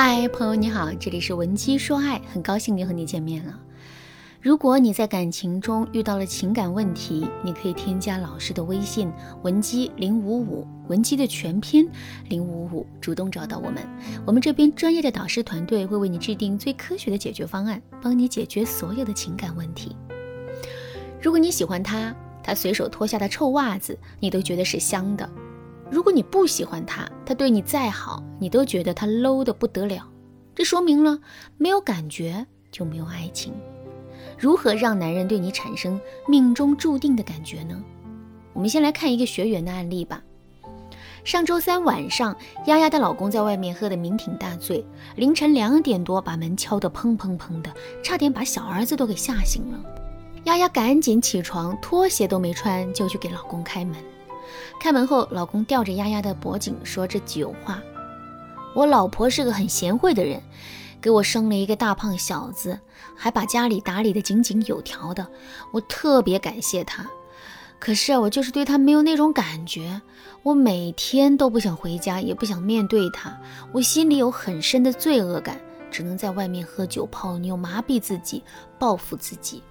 嗨，朋友你好，这里是文姬说爱，很高兴又和你见面了。如果你在感情中遇到了情感问题，你可以添加老师的微信文姬055，文姬的全拼055，主动找到我们。我们这边专业的导师团队会为你制定最科学的解决方案，帮你解决所有的情感问题。如果你喜欢他随手脱下的臭袜子，你都觉得是香的。如果你不喜欢他对你再好，你都觉得他 low 的不得了。这说明了，没有感觉就没有爱情。如何让男人对你产生命中注定的感觉呢？我们先来看一个学员的案例吧。上周三晚上，丫丫的老公在外面喝得酩酊大醉，凌晨2点多把门敲得砰砰砰的，差点把小儿子都给吓醒了。丫丫赶紧起床，拖鞋都没穿就去给老公开门。开门后，老公吊着丫丫的脖颈说这几句话：我老婆是个很贤惠的人，给我生了一个大胖小子，还把家里打理得井井有条的，我特别感谢她。可是我就是对她没有那种感觉，我每天都不想回家，也不想面对她，我心里有很深的罪恶感，只能在外面喝酒泡妞麻痹自己，报复自己。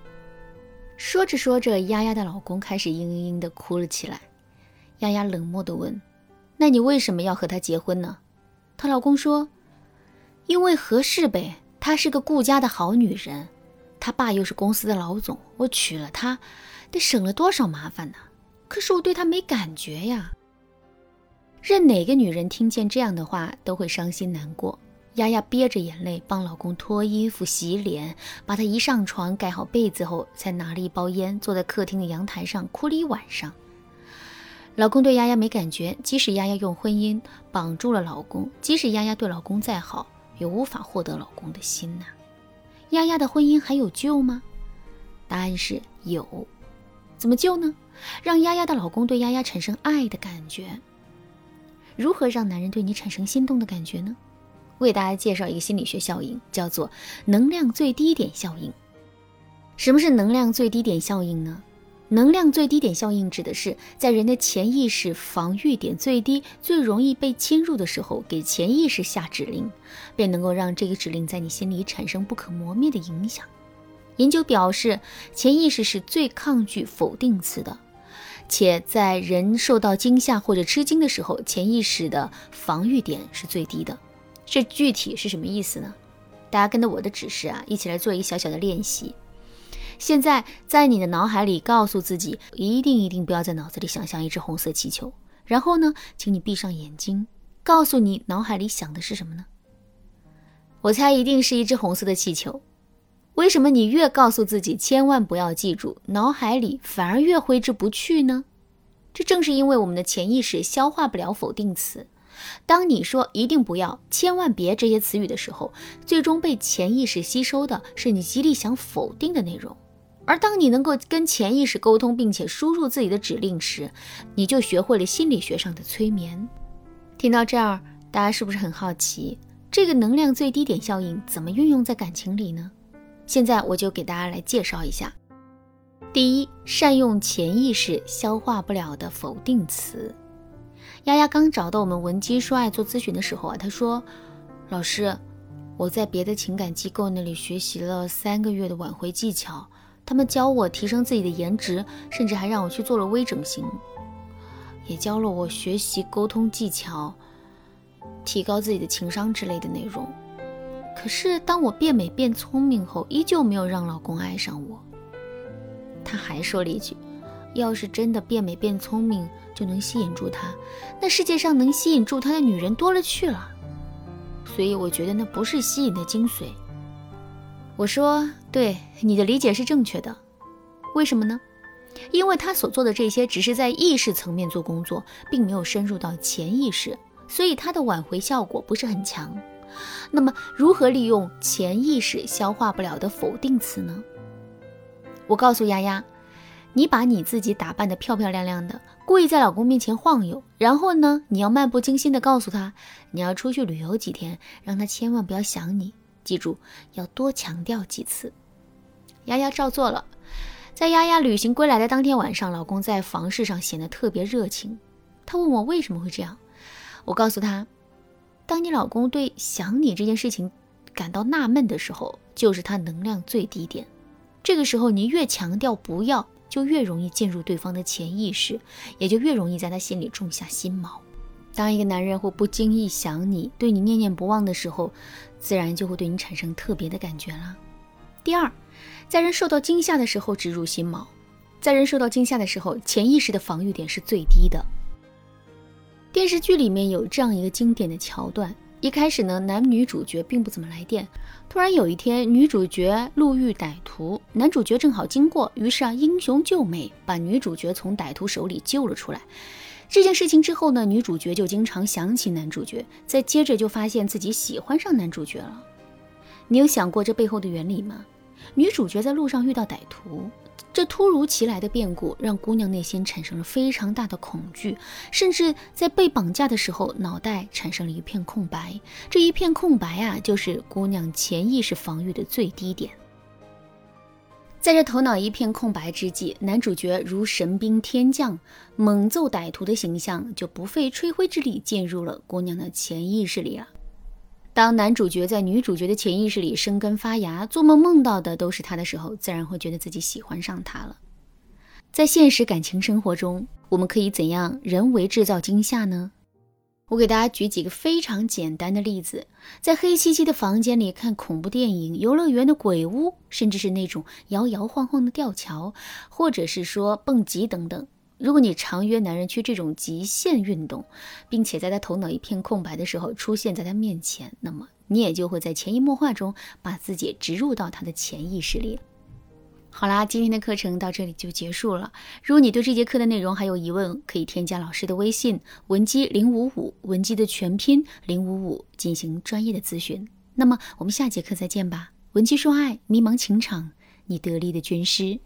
说着说着，丫丫的老公开始嘤嘤嘤地哭了起来。丫丫冷漠地问：那你为什么要和他结婚呢？她老公说：因为合适呗，她是个顾家的好女人，她爸又是公司的老总，我娶了她得省了多少麻烦呢？可是我对她没感觉呀。任哪个女人听见这样的话都会伤心难过。丫丫憋着眼泪帮老公脱衣服洗脸，把他一上床盖好被子后，才拿了一包烟坐在客厅的阳台上哭了一晚上。老公对丫丫没感觉，即使丫丫用婚姻绑住了老公，即使丫丫对老公再好，也无法获得老公的心呐。丫丫的婚姻还有救吗？答案是有。怎么救呢？让丫丫的老公对丫丫产生爱的感觉。如何让男人对你产生心动的感觉呢？为大家介绍一个心理学效应，叫做能量最低点效应。什么是能量最低点效应呢？能量最低点效应指的是在人的潜意识防御点最低，最容易被侵入的时候，给潜意识下指令，便能够让这个指令在你心里产生不可磨灭的影响。研究表示，潜意识是最抗拒否定词的，且在人受到惊吓或者吃惊的时候，潜意识的防御点是最低的。这具体是什么意思呢？大家跟着我的指示一起来做一个小小的练习。现在在你的脑海里告诉自己，一定不要在脑子里想象一只红色气球。然后呢，请你闭上眼睛，告诉你脑海里想的是什么呢？我猜一定是一只红色的气球。为什么你越告诉自己千万不要记住，脑海里反而越挥之不去呢？这正是因为我们的潜意识消化不了否定词。当你说一定不要、千万别这些词语的时候，最终被潜意识吸收的是你极力想否定的内容。而当你能够跟潜意识沟通，并且输入自己的指令时，你就学会了心理学上的催眠。听到这儿，大家是不是很好奇，这个能量最低点效应怎么运用在感情里呢？现在我就给大家来介绍一下。第一，善用潜意识消化不了的否定词。丫丫刚找到我们文姬说爱做咨询的时候她说：老师，我在别的情感机构那里学习了3个月的挽回技巧，他们教我提升自己的颜值，甚至还让我去做了微整形，也教了我学习沟通技巧，提高自己的情商之类的内容。可是当我变美变聪明后，依旧没有让老公爱上我。他还说了一句：要是真的变美变聪明就能吸引住他，那世界上能吸引住他的女人多了去了。所以我觉得那不是吸引的精髓。我说：对，你的理解是正确的。为什么呢？因为他所做的这些只是在意识层面做工作，并没有深入到潜意识，所以他的挽回效果不是很强。那么如何利用潜意识消化不了的否定词呢？我告诉丫丫，你把你自己打扮得漂漂亮亮的，故意在老公面前晃悠，然后呢，你要漫不经心地告诉他你要出去旅游几天，让他千万不要想你，记住要多强调几次。丫丫照做了。在丫丫旅行归来的当天晚上，老公在房事上显得特别热情。他问我为什么会这样，我告诉他，当你老公对想你这件事情感到纳闷的时候，就是他能量最低点。这个时候你越强调不要，就越容易进入对方的潜意识，也就越容易在他心里种下心锚。当一个男人会不经意想你，对你念念不忘的时候，自然就会对你产生特别的感觉了。第二，在人受到惊吓的时候植入心锚。在人受到惊吓的时候，潜意识的防御点是最低的。电视剧里面有这样一个经典的桥段，一开始呢，男女主角并不怎么来电，突然有一天女主角路遇歹徒，男主角正好经过，于是英雄救美，把女主角从歹徒手里救了出来。这件事情之后呢，女主角就经常想起男主角，再接着就发现自己喜欢上男主角了。你有想过这背后的原理吗？女主角在路上遇到歹徒，这突如其来的变故让姑娘内心产生了非常大的恐惧，甚至在被绑架的时候，脑袋产生了一片空白。这一片空白啊，就是姑娘潜意识防御的最低点。在这头脑一片空白之际，男主角如神兵天降，猛揍歹徒的形象就不费吹灰之力进入了姑娘的潜意识里了。当男主角在女主角的潜意识里生根发芽，做梦梦到的都是他的时候，自然会觉得自己喜欢上他了。在现实感情生活中，我们可以怎样人为制造惊吓呢？我给大家举几个非常简单的例子。在黑漆漆的房间里看恐怖电影，游乐园的鬼屋，甚至是那种摇摇晃晃的吊桥，或者是说蹦极等等。如果你常约男人去这种极限运动，并且在他头脑一片空白的时候出现在他面前，那么你也就会在潜移默化中把自己植入到他的潜意识里。好啦，今天的课程到这里就结束了。如果你对这节课的内容还有疑问，可以添加老师的微信文姬055，文姬的全拼055，进行专业的咨询。那么我们下节课再见吧。文姬说爱，迷茫情场，你得力的军师。